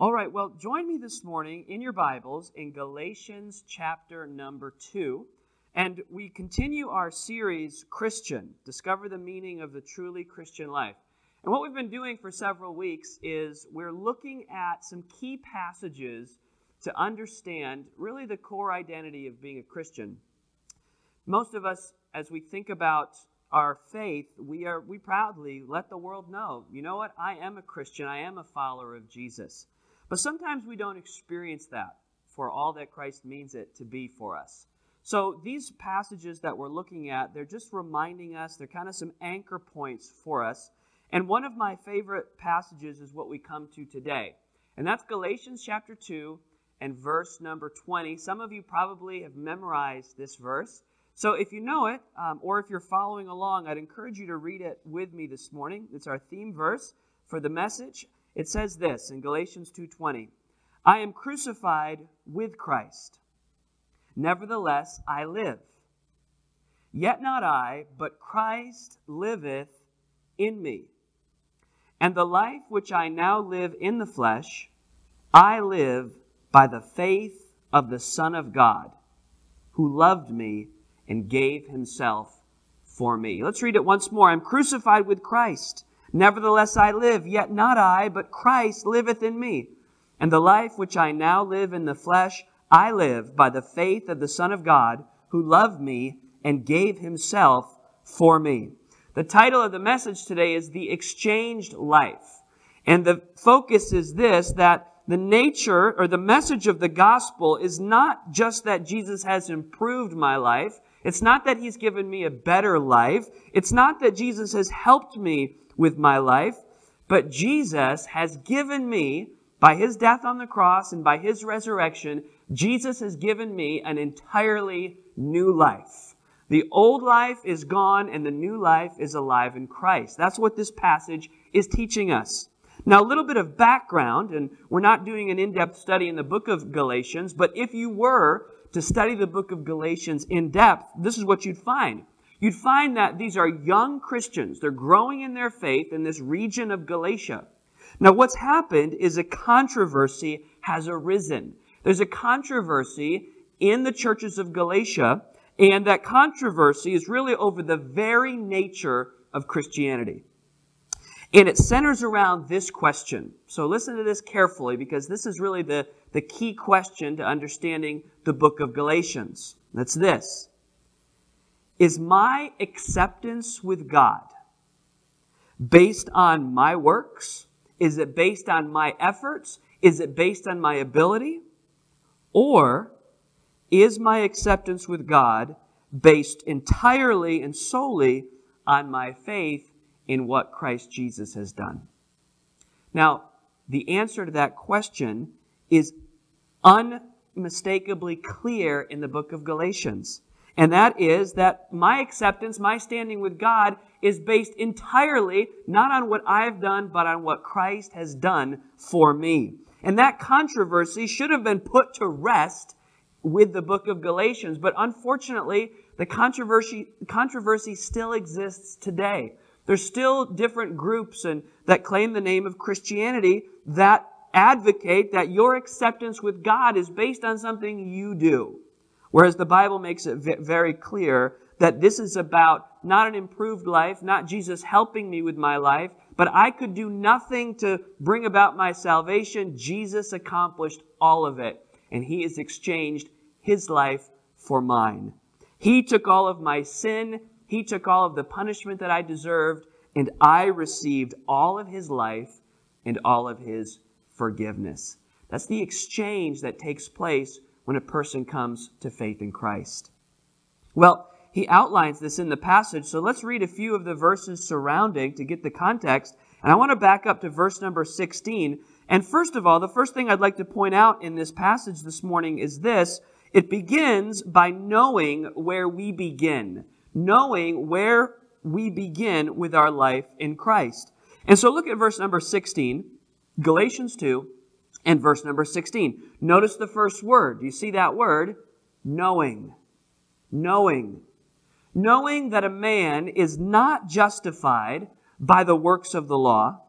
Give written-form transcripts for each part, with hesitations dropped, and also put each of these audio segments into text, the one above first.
All right, well, join me this morning in your Bibles in Galatians chapter number 2. And we continue our series, Christian, Discover the Meaning of the Truly Christian Life. And what we've been doing for several weeks is we're looking at some key passages to understand really the core identity of being a Christian. Most of us, as we think about our faith, we proudly let the world know, you know what, I am a Christian, I am a follower of Jesus. But sometimes we don't experience that for all that Christ means it to be for us. So these passages that we're looking at, they're just reminding us, they're kind of some anchor points for us. And one of my favorite passages is what we come to today. And that's Galatians chapter 2 and verse number 20. Some of you probably have memorized this verse. So if you know it, or if you're following along, I'd encourage you to read it with me this morning. It's our theme verse for the message. It says this in Galatians 2:20, I am crucified with Christ. Nevertheless, I live. Yet not I, but Christ liveth in me. And the life which I now live in the flesh, I live by the faith of the Son of God, who loved me and gave himself for me. Let's read it once more. I'm crucified with Christ. Nevertheless, I live, yet not I, but Christ liveth in me. And the life which I now live in the flesh, I live by the faith of the Son of God, who loved me and gave himself for me. The title of the message today is The Exchanged Life. And the focus is this, that the nature or the message of the gospel is not just that Jesus has improved my life. It's not that he's given me a better life. It's not that Jesus has helped me with my life, but Jesus has given me, by his death on the cross and by his resurrection, Jesus has given me an entirely new life. The old life is gone and the new life is alive in Christ. That's what this passage is teaching us. Now, a little bit of background, and we're not doing an in-depth study in the book of Galatians, but if you were to study the book of Galatians in depth, this is what you'd find. You'd find that these are young Christians. They're growing in their faith in this region of Galatia. Now, what's happened is a controversy has arisen. There's a controversy in the churches of Galatia, and that controversy is really over the very nature of Christianity. And it centers around this question. So listen to this carefully, because this is really the key question to understanding the book of Galatians. That's this. Is my acceptance with God based on my works? Is it based on my efforts? Is it based on my ability? Or is my acceptance with God based entirely and solely on my faith in what Christ Jesus has done? Now, the answer to that question is unmistakably clear in the book of Galatians. And that is that my acceptance, my standing with God, is based entirely not on what I've done, but on what Christ has done for me. And that controversy should have been put to rest with the book of Galatians. But unfortunately, the controversy still exists today. There's still different groups and that claim the name of Christianity that advocate that your acceptance with God is based on something you do. Whereas the Bible makes it very clear that this is about not an improved life, not Jesus helping me with my life, but I could do nothing to bring about my salvation. Jesus accomplished all of it, and he has exchanged his life for mine. He took all of my sin, he took all of the punishment that I deserved, and I received all of his life and all of his forgiveness. That's the exchange that takes place when a person comes to faith in Christ. Well, he outlines this in the passage, so let's read a few of the verses surrounding to get the context. And I want to back up to verse number 16. And first of all, the first thing I'd like to point out in this passage this morning is this. It begins by knowing where we begin. Knowing where we begin with our life in Christ. And so look at verse number 16, Galatians 2. And verse number 16, notice the first word. Do you see that word? Knowing. Knowing. Knowing that a man is not justified by the works of the law,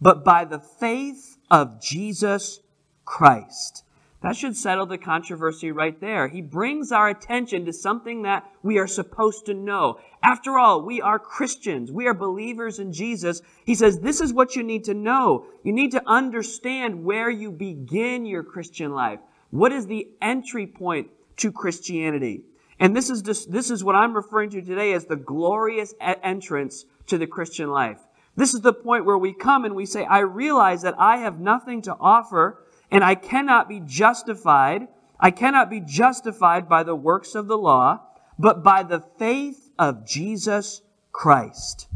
but by the faith of Jesus Christ. That should settle the controversy right there. He brings our attention to something that we are supposed to know. After all, we are Christians. We are believers in Jesus. He says, this is what you need to know. You need to understand where you begin your Christian life. What is the entry point to Christianity? And this is what I'm referring to today as the glorious entrance to the Christian life. This is the point where we come and we say, I realize that I have nothing to offer and I cannot be justified. I cannot be justified by the works of the law, but by the faith of Jesus Christ.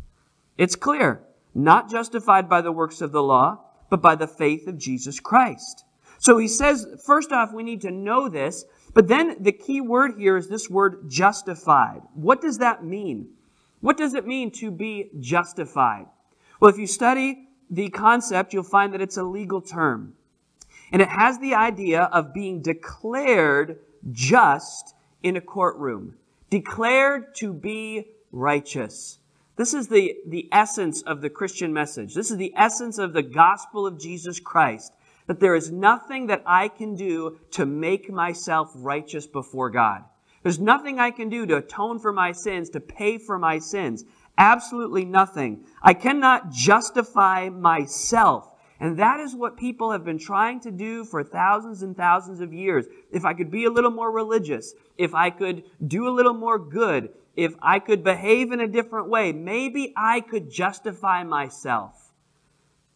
It's clear, not justified by the works of the law, but by the faith of Jesus Christ. So he says, first off, we need to know this, but then the key word here is this word justified. What does that mean? What does it mean to be justified? Well, if you study the concept, you'll find that it's a legal term. And it has the idea of being declared just in a courtroom. Declared to be righteous. This is the essence of the Christian message. This is the essence of the gospel of Jesus Christ. That there is nothing that I can do to make myself righteous before God. There's nothing I can do to atone for my sins, to pay for my sins. Absolutely nothing. I cannot justify myself. And that is what people have been trying to do for thousands and thousands of years. If I could be a little more religious, if I could do a little more good, if I could behave in a different way, maybe I could justify myself.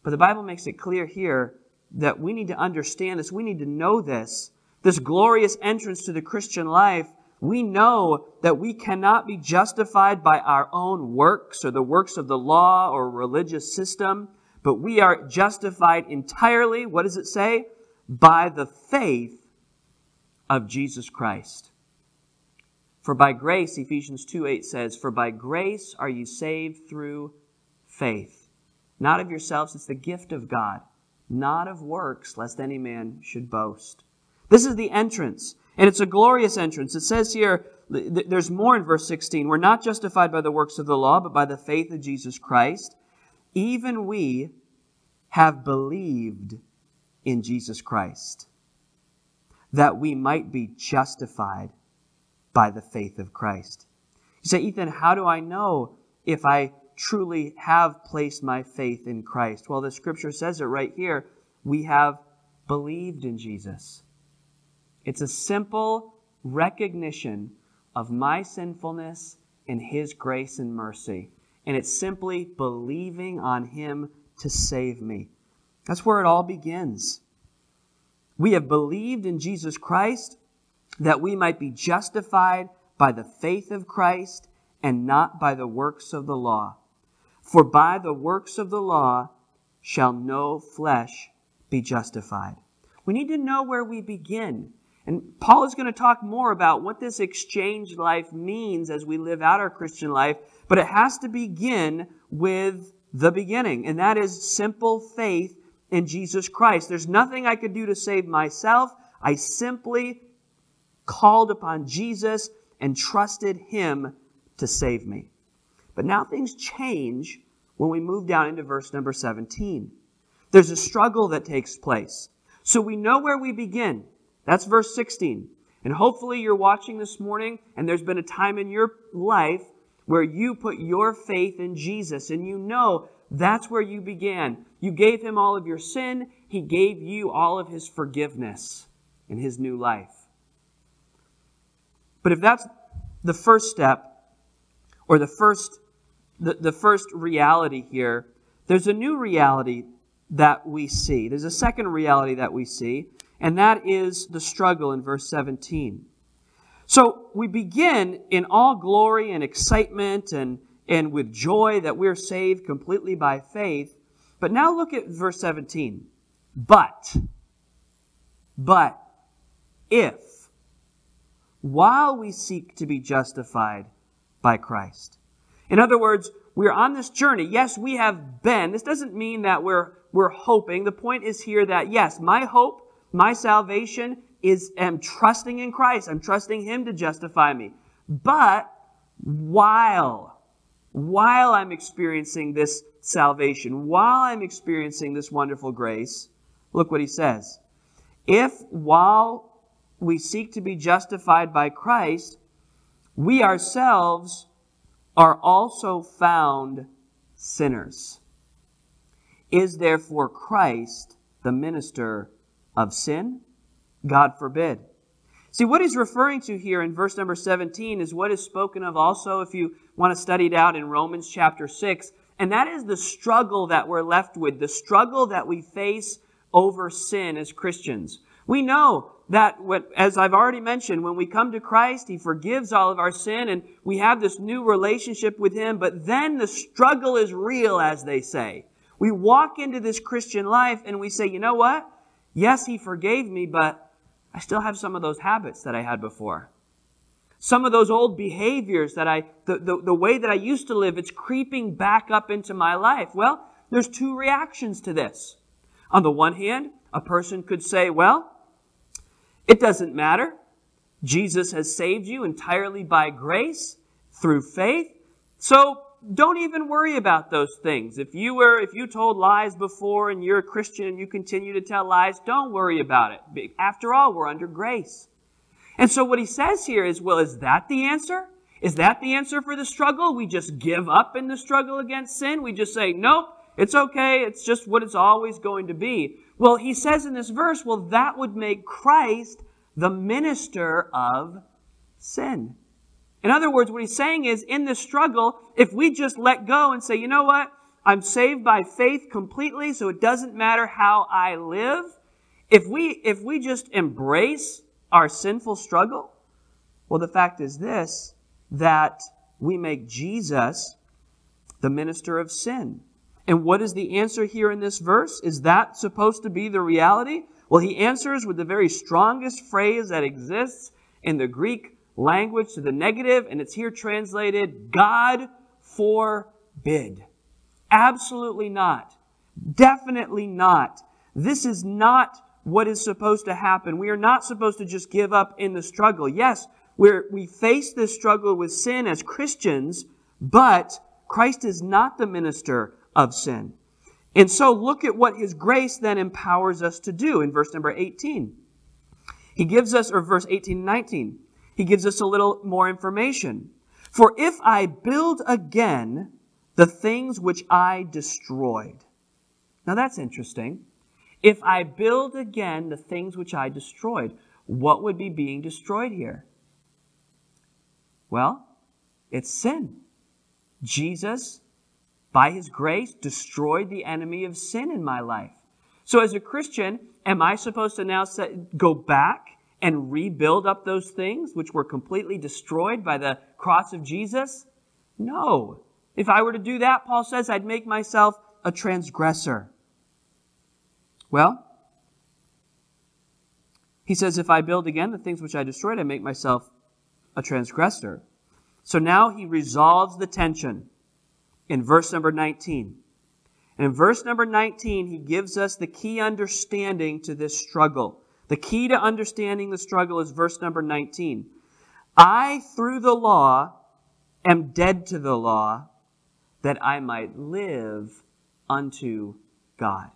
But the Bible makes it clear here that we need to understand this. We need to know this. This glorious entrance to the Christian life, we know that we cannot be justified by our own works or the works of the law or religious system. But we are justified entirely, what does it say? By the faith of Jesus Christ. For by grace, Ephesians 2:8 says, for by grace are you saved through faith. Not of yourselves, it's the gift of God. Not of works, lest any man should boast. This is the entrance, and it's a glorious entrance. It says here, there's more in verse 16. We're not justified by the works of the law, but by the faith of Jesus Christ. Even we have believed in Jesus Christ, that we might be justified by the faith of Christ. You say, Ethan, how do I know if I truly have placed my faith in Christ? Well, the scripture says it right here. We have believed in Jesus. It's a simple recognition of my sinfulness and his grace and mercy. And it's simply believing on him to save me. That's where it all begins. We have believed in Jesus Christ that we might be justified by the faith of Christ and not by the works of the law. For by the works of the law shall no flesh be justified. We need to know where we begin. And Paul is going to talk more about what this exchange life means as we live out our Christian life, but it has to begin with the beginning, and that is simple faith in Jesus Christ. There's nothing I could do to save myself. I simply called upon Jesus and trusted him to save me. But now things change when we move down into verse number 17. There's a struggle that takes place. So we know where we begin. That's verse 16. And hopefully you're watching this morning and there's been a time in your life where you put your faith in Jesus and you know that's where you began. You gave him all of your sin. He gave you all of his forgiveness in his new life. But if that's the first step or the first reality here, there's a new reality that we see. There's a second reality that we see. And that is the struggle in verse 17. So we begin in all glory and excitement and with joy that we're saved completely by faith. But now look at verse 17. But if, while we seek to be justified by Christ. In other words, we're on this journey. Yes, we have been. This doesn't mean that we're hoping. The point is here that, yes, my hope, my salvation is, I'm trusting in Christ. I'm trusting him to justify me. But while I'm experiencing this salvation, while I'm experiencing this wonderful grace, look what he says. If while we seek to be justified by Christ, we ourselves are also found sinners, is therefore Christ the minister of sin? God forbid. See, what he's referring to here in verse number 17 is what is spoken of also, if you want to study it out, in Romans chapter 6. And that is the struggle that we're left with, the struggle that we face over sin as Christians. We know that, as I've already mentioned, when we come to Christ, He forgives all of our sin and we have this new relationship with Him. But then the struggle is real, as they say. We walk into this Christian life and we say, you know what? Yes, He forgave me, but I still have some of those habits that I had before. Some of those old behaviors that the way that I used to live, it's creeping back up into my life. Well, there's two reactions to this. On the one hand, a person could say, well, it doesn't matter. Jesus has saved you entirely by grace through faith. So don't even worry about those things. If you told lies before and you're a Christian and you continue to tell lies, don't worry about it. After all, we're under grace. And so what he says here is, well, is that the answer? Is that the answer for the struggle? We just give up in the struggle against sin? We just say, nope, it's okay. It's just what it's always going to be. Well, he says in this verse, well, that would make Christ the minister of sin. In other words, what he's saying is, in this struggle, if we just let go and say, you know what? I'm saved by faith completely, so it doesn't matter how I live. If we just embrace our sinful struggle? Well, the fact is this, that we make Jesus the minister of sin. And what is the answer here in this verse? Is that supposed to be the reality? Well, he answers with the very strongest phrase that exists in the Greek language to the negative, and it's here translated, God forbid. Absolutely not. Definitely not. This is not what is supposed to happen. We are not supposed to just give up in the struggle. Yes, we face this struggle with sin as Christians, but Christ is not the minister of sin. And so look at what His grace then empowers us to do in verse number 18. He gives us, or verse 18 and 19, He gives us a little more information. For if I build again the things which I destroyed. Now that's interesting. If I build again the things which I destroyed, what would be being destroyed here? Well, it's sin. Jesus, by His grace, destroyed the enemy of sin in my life. So as a Christian, am I supposed to now go back and rebuild up those things which were completely destroyed by the cross of Jesus? No. If I were to do that, Paul says, I'd make myself a transgressor. Well, he says, if I build again the things which I destroyed, I make myself a transgressor. So now he resolves the tension in verse number 19. And in verse number 19, he gives us the key understanding to this struggle. The key to understanding the struggle is verse number 19. I, through the law, am dead to the law, that I might live unto God.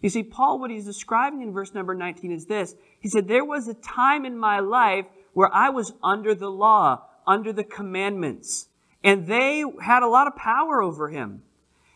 You see, Paul, what he's describing in verse number 19 is this. He said, there was a time in my life where I was under the law, under the commandments, and they had a lot of power over him.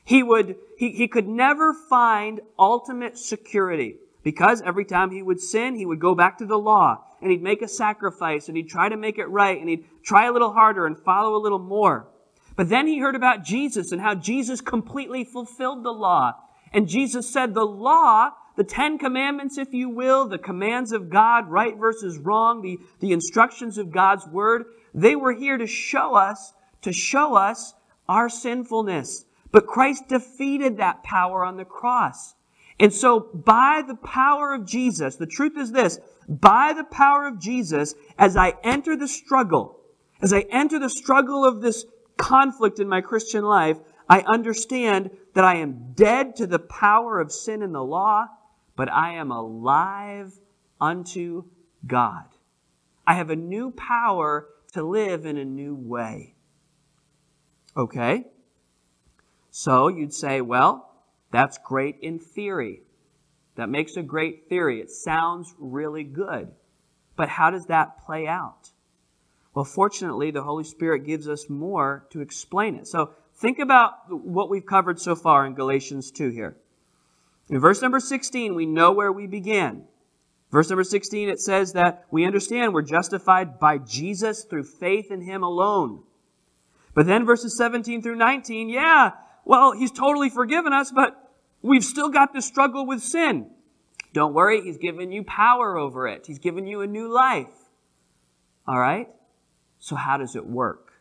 He could never find ultimate security, because every time he would sin, he would go back to the law, and he'd make a sacrifice, and he'd try to make it right, and he'd try a little harder and follow a little more. But then he heard about Jesus and how Jesus completely fulfilled the law. And Jesus said the law, the 10 commandments, if you will, the commands of God, right versus wrong, the instructions of God's word, they were here to show us our sinfulness. But Christ defeated that power on the cross. And so by the power of Jesus, the truth is this, by the power of Jesus, as I enter the struggle of this conflict in my Christian life, I understand that I am dead to the power of sin and the law, but I am alive unto God. I have a new power to live in a new way. Okay? So you'd say, well, that's great in theory. That makes a great theory. It sounds really good. But how does that play out? Well, fortunately, the Holy Spirit gives us more to explain it. So think about what we've covered so far in Galatians 2 here. In verse number 16, we know where we begin. Verse number 16, it says that we understand we're justified by Jesus through faith in Him alone. But then verses 17 through 19, yeah, well, He's totally forgiven us, but we've still got to struggle with sin. Don't worry, He's given you power over it. He's given you a new life. All right? So how does it work?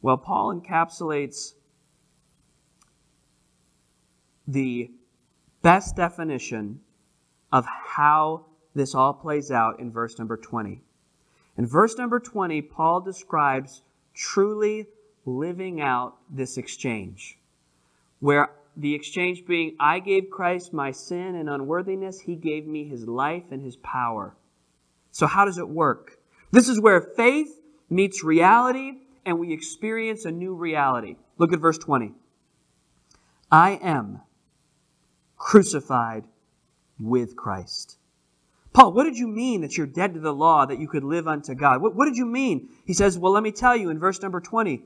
Well, Paul encapsulates the best definition of how this all plays out in verse number 20. In verse number 20, Paul describes truly living out this exchange, where the exchange being, I gave Christ my sin and unworthiness, He gave me His life and His power. So how does it work? This is where faith meets reality and we experience a new reality. Look at verse 20. I am crucified with Christ. Paul, what did you mean that you're dead to the law, that you could live unto God? What did you mean? He says, well, let me tell you in verse number 20,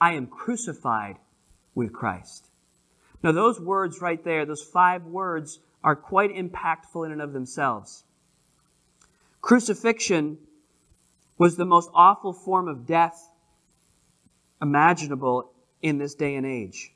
I am crucified with Christ. Now those words right there, those 5 words are quite impactful in and of themselves. Crucifixion was the most awful form of death imaginable in this day and age.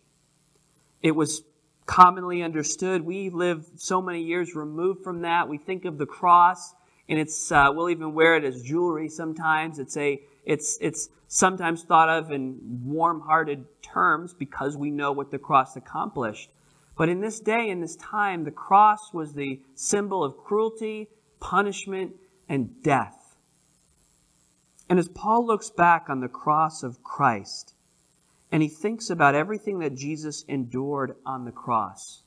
It was commonly understood. We live so many years removed from that. We think of the cross, and it's we'll even wear it as jewelry sometimes. It's sometimes thought of in warm-hearted terms because we know what the cross accomplished. But in this day, in this time, the cross was the symbol of cruelty, punishment, and death. And as Paul looks back on the cross of Christ, and he thinks about everything that Jesus endured on the cross,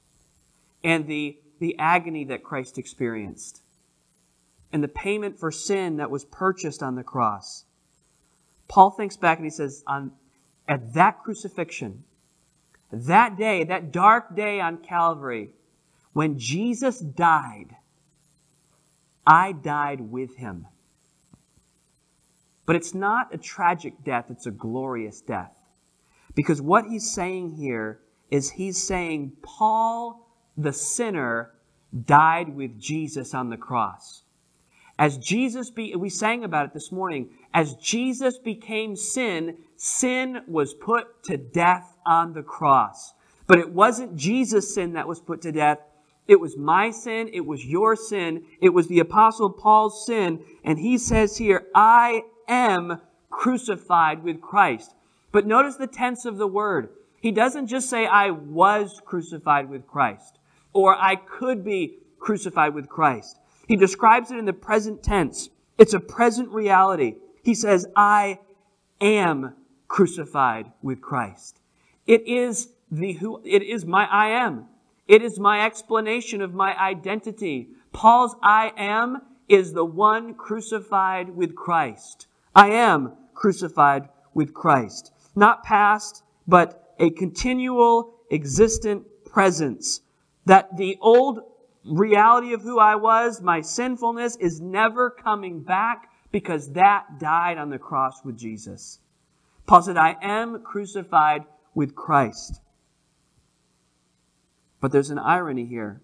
and the agony that Christ experienced, and the payment for sin that was purchased on the cross, Paul thinks back and he says, at that crucifixion, that day, that dark day on Calvary, when Jesus died, I died with Him. But it's not a tragic death, it's a glorious death. Because what he's saying here is he's saying Paul, the sinner, died with Jesus on the cross. As we sang about it this morning, as Jesus became sin, sin was put to death on the cross. But it wasn't Jesus' sin that was put to death. It was my sin, it was your sin, it was the Apostle Paul's sin. And he says here, I am crucified with Christ. But notice the tense of the word. He doesn't just say, I was crucified with Christ, or I could be crucified with Christ. He describes it in the present tense. It's a present reality. He says, I am crucified with Christ. It is my I am. It is my explanation of my identity. Paul's I am is the one crucified with Christ. I am crucified with Christ. Not past, but a continual, existent presence. That the old reality of who I was, my sinfulness, is never coming back because that died on the cross with Jesus. Paul said, I am crucified with Christ. But there's an irony here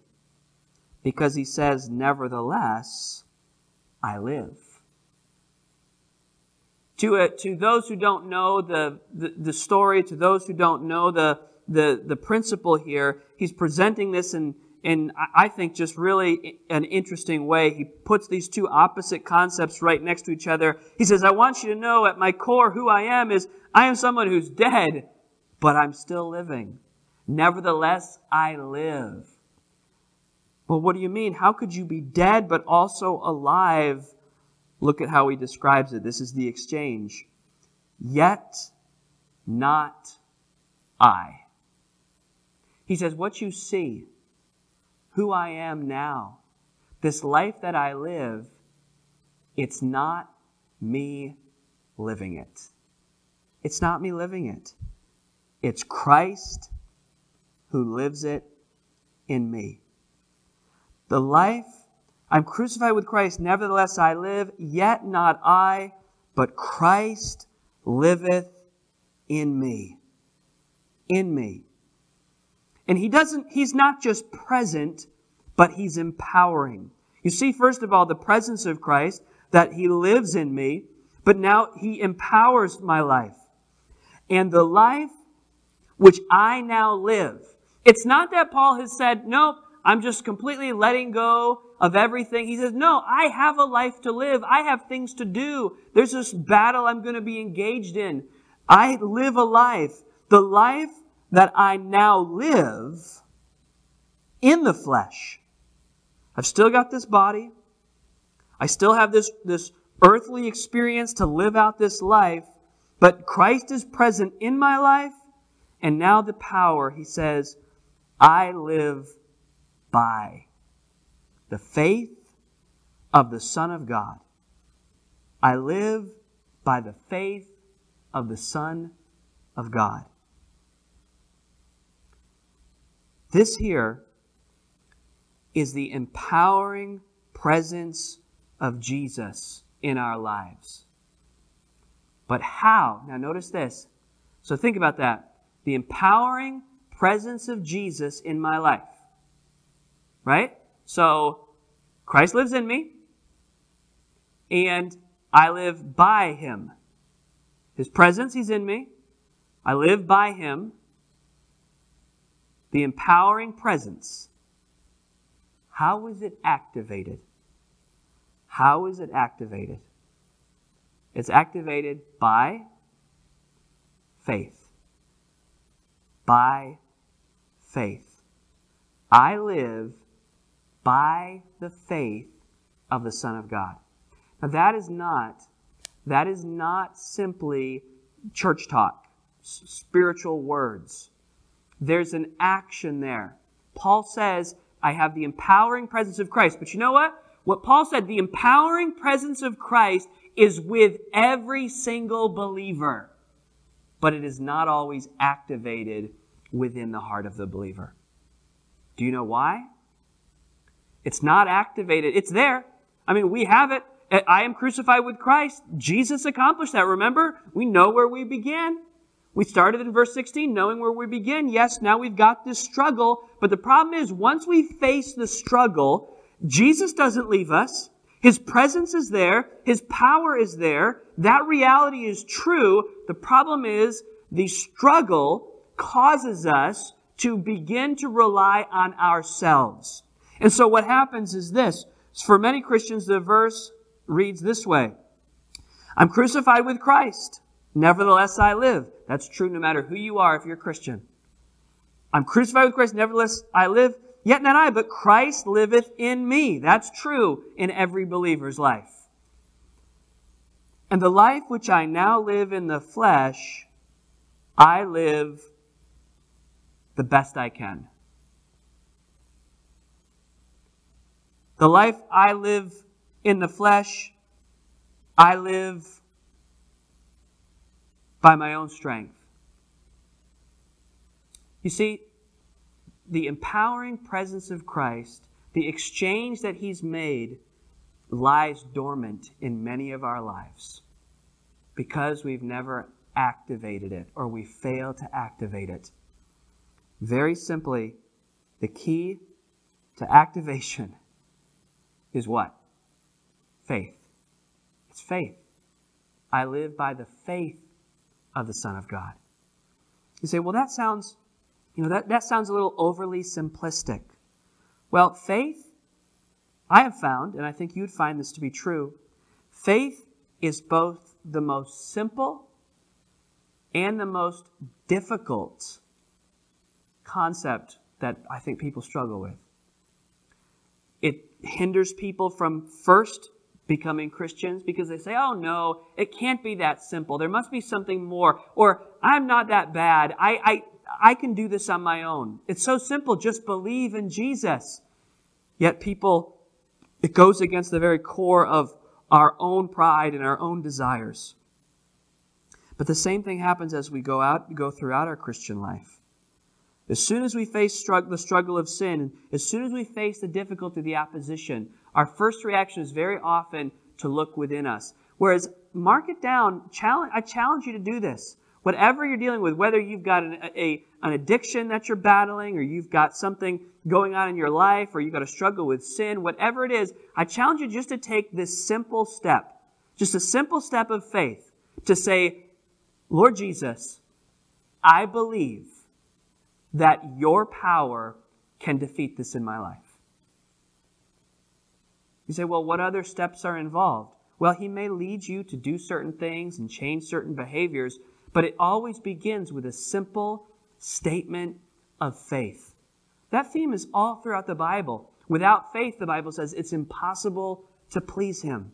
because he says, nevertheless, I live. To those who don't know the story, to those who don't know the principle here, he's presenting this in I think just really an interesting way. He puts these two opposite concepts right next to each other. He says, I want you to know at my core who I am is I am someone who's dead, but I'm still living. Nevertheless, I live. Well, what do you mean? How could you be dead but also alive? Look at how he describes it. This is the exchange. Yet not I. He says, what you see, who I am now, this life that I live, it's not me living it. It's not me living it. It's Christ who lives it in me. The life I'm crucified with Christ, nevertheless I live, yet not I, but Christ liveth in me. In me. And he's not just present, but he's empowering. You see, first of all, the presence of Christ, that he lives in me, but now he empowers my life. And the life which I now live. It's not that Paul has said, nope, I'm just completely letting go of everything. He says, no, I have a life to live. I have things to do. There's this battle I'm going to be engaged in. I live a life. The life that I now live in the flesh. I've still got this body. I still have this earthly experience to live out this life. But Christ is present in my life. And now the power, he says, I live by the faith of the Son of God. I live by the faith of the Son of God. This here is the empowering presence of Jesus in our lives. But how? Now notice this. So think about that. The empowering presence of Jesus in my life. Right? So Christ lives in me and I live by him. His presence, he's in me. I live by him. The empowering presence. How is it activated? How is it activated? It's activated by faith. By faith. I live by the faith of the Son of God. Now that is not simply church talk, spiritual words. There's an action there. Paul says, I have the empowering presence of Christ. But you know what? What Paul said, the empowering presence of Christ is with every single believer. But it is not always activated within the heart of the believer. Do you know why? It's not activated. It's there. I mean, we have it. I am crucified with Christ. Jesus accomplished that. Remember, we know where we began. We started in verse 16, knowing where we begin. Yes, now we've got this struggle. But the problem is, once we face the struggle, Jesus doesn't leave us. His presence is there. His power is there. That reality is true. The problem is, the struggle causes us to begin to rely on ourselves. And so what happens is this. For many Christians, the verse reads this way. I'm crucified with Christ. Nevertheless, I live. That's true no matter who you are if you're a Christian. I'm crucified with Christ, nevertheless I live. Yet not I, but Christ liveth in me. That's true in every believer's life. And the life which I now live in the flesh, I live the best I can. The life I live in the flesh, I live by my own strength. You see, the empowering presence of Christ, the exchange that he's made, lies dormant in many of our lives because we've never activated it or we fail to activate it. Very simply, the key to activation is what? Faith. It's faith. I live by the faith of the Son of God. You say, well, that sounds, that sounds a little overly simplistic. Well, faith, I have found, and I think you'd find this to be true, faith is both the most simple and the most difficult concept that I think people struggle with. It hinders people from first becoming Christians because they say, oh no, it can't be that simple. There must be something more. Or I'm not that bad. I can do this on my own. It's so simple. Just believe in Jesus. Yet people, it goes against the very core of our own pride and our own desires. But the same thing happens as we go throughout our Christian life. As soon as we face the struggle of sin, as soon as we face the difficulty, the opposition, our first reaction is very often to look within us. Whereas, mark it down, I challenge you to do this. Whatever you're dealing with, whether you've got an addiction that you're battling, or you've got something going on in your life, or you've got a struggle with sin, whatever it is, I challenge you just to take this simple step, just a simple step of faith to say, Lord Jesus, I believe that your power can defeat this in my life. You say, well, what other steps are involved? Well, he may lead you to do certain things and change certain behaviors, but it always begins with a simple statement of faith. That theme is all throughout the Bible. Without faith, the Bible says, it's impossible to please him.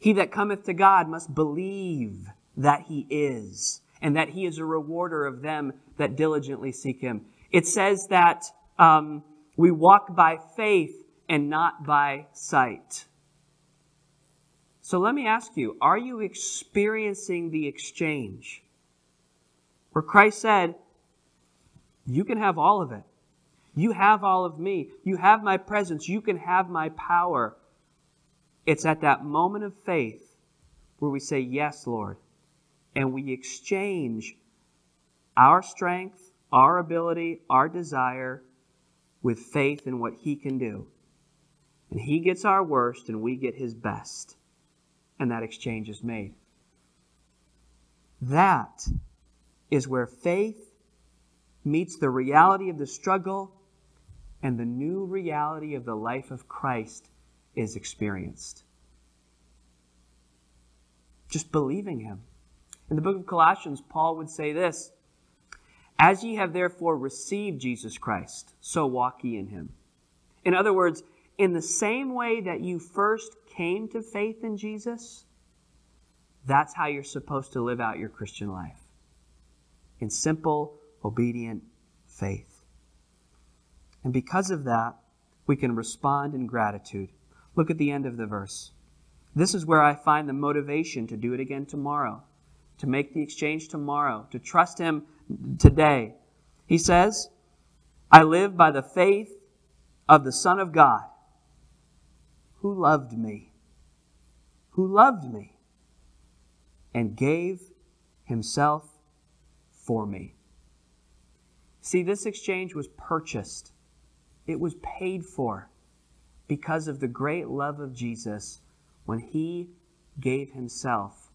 He that cometh to God must believe that he is, and that he is a rewarder of them that diligently seek him. It says that we walk by faith and not by sight. So let me ask you, are you experiencing the exchange? Where Christ said, you can have all of it. You have all of me. You have my presence. You can have my power. It's at that moment of faith where we say, yes, Lord. And we exchange our strength, our ability, our desire with faith in what he can do. And he gets our worst and we get his best. And that exchange is made. That is where faith meets the reality of the struggle and the new reality of the life of Christ is experienced. Just believing him. In the book of Colossians, Paul would say this, as ye have therefore received Jesus Christ, so walk ye in him. In other words, in the same way that you first came to faith in Jesus, that's how you're supposed to live out your Christian life. In simple, obedient faith. And because of that, we can respond in gratitude. Look at the end of the verse. This is where I find the motivation to do it again tomorrow, to make the exchange tomorrow, to trust him today. He says, I live by the faith of the Son of God, who loved me, and gave himself for me. See, this exchange was purchased. It was paid for because of the great love of Jesus when he gave himself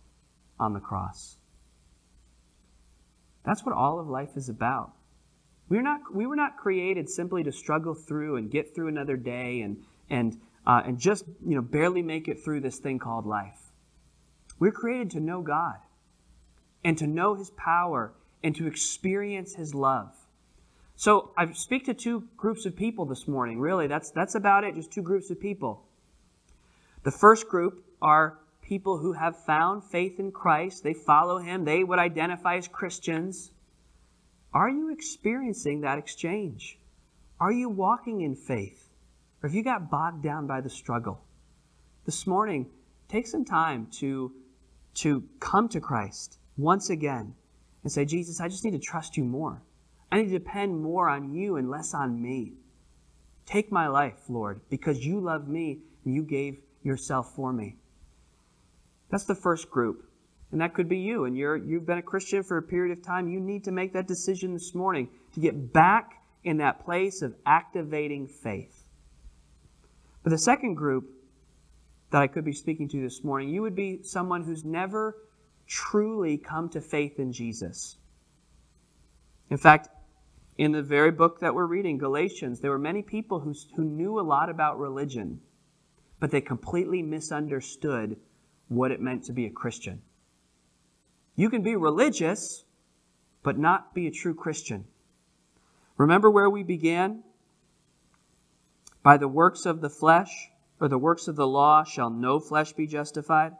on the cross. That's what all of life is about. We were not created simply to struggle through and get through another day and just barely make it through this thing called life. We're created to know God and to know his power and to experience his love. So I speak to two groups of people this morning. Really, that's about it, just two groups of people. The first group are people who have found faith in Christ. They follow him. They would identify as Christians. Are you experiencing that exchange? Are you walking in faith? Or have you got bogged down by the struggle? This morning, take some time to come to Christ once again and say, Jesus, I just need to trust you more. I need to depend more on you and less on me. Take my life, Lord, because you love me and you gave yourself for me. That's the first group. And that could be you, and you've been a Christian for a period of time. You need to make that decision this morning to get back in that place of activating faith. But the second group that I could be speaking to this morning, you would be someone who's never truly come to faith in Jesus. In fact, in the very book that we're reading, Galatians, there were many people who knew a lot about religion, but they completely misunderstood what it meant to be a Christian. You can be religious, but not be a true Christian. Remember where we began? By the works of the flesh, or the works of the law, shall no flesh be justified.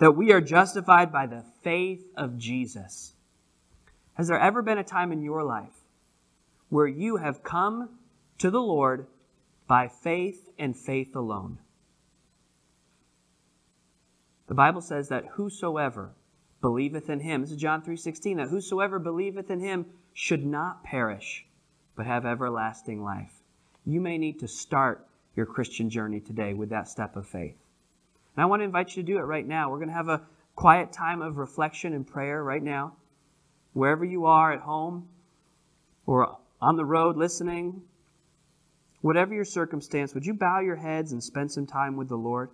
That we are justified by the faith of Jesus. Has there ever been a time in your life where you have come to the Lord by faith and faith alone? The Bible says that whosoever believeth in him. This is John 3:16. That whosoever believeth in him should not perish, but have everlasting life. You may need to start your Christian journey today with that step of faith. And I want to invite you to do it right now. We're going to have a quiet time of reflection and prayer right now. Wherever you are, at home or on the road listening, whatever your circumstance, would you bow your heads and spend some time with the Lord?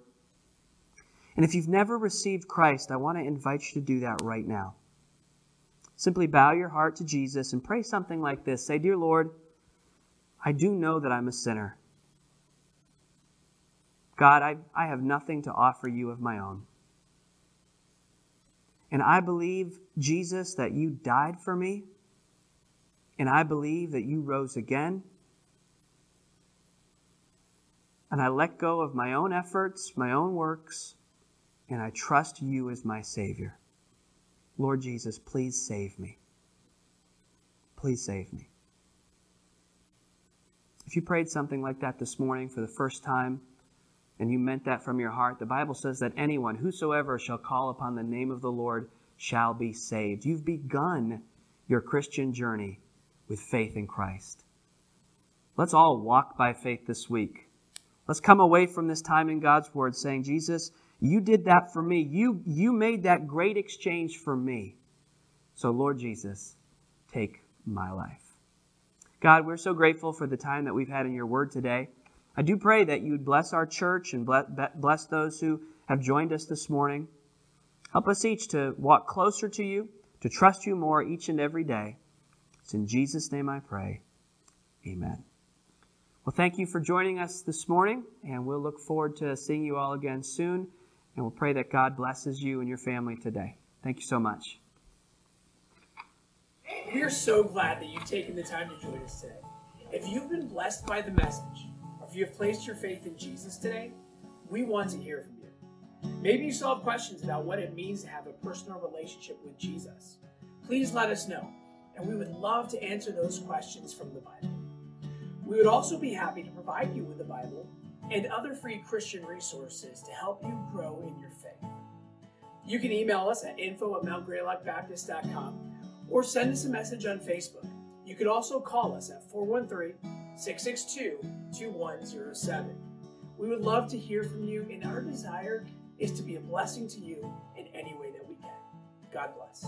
And if you've never received Christ, I want to invite you to do that right now. Simply bow your heart to Jesus and pray something like this. Say, "Dear Lord, I do know that I'm a sinner. God, I have nothing to offer you of my own. And I believe, Jesus, that you died for me. And I believe that you rose again. And I let go of my own efforts, my own works, and I trust you as my Savior. Lord Jesus, please save me. Please save me." If you prayed something like that this morning for the first time, and you meant that from your heart, the Bible says that anyone, whosoever shall call upon the name of the Lord shall be saved. You've begun your Christian journey with faith in Christ. Let's all walk by faith this week. Let's come away from this time in God's Word saying, "Jesus, you did that for me. You made that great exchange for me. So Lord Jesus, take my life." God, we're so grateful for the time that we've had in your Word today. I do pray that you'd bless our church and bless those who have joined us this morning. Help us each to walk closer to you, to trust you more each and every day. It's in Jesus' name I pray. Amen. Well, thank you for joining us this morning, and we'll look forward to seeing you all again soon, and we'll pray that God blesses you and your family today. Thank you so much. We're so glad that you've taken the time to join us today. If you've been blessed by the message, if you have placed your faith in Jesus today, we want to hear from you. Maybe you still have questions about what it means to have a personal relationship with Jesus. Please let us know, and we would love to answer those questions from the Bible. We would also be happy to provide you with the Bible and other free Christian resources to help you grow in your faith. You can email us at info@mountgreylockbaptist.com or send us a message on Facebook. You could also call us at 413-662-2107. We would love to hear from you, and our desire is to be a blessing to you in any way that we can. God bless.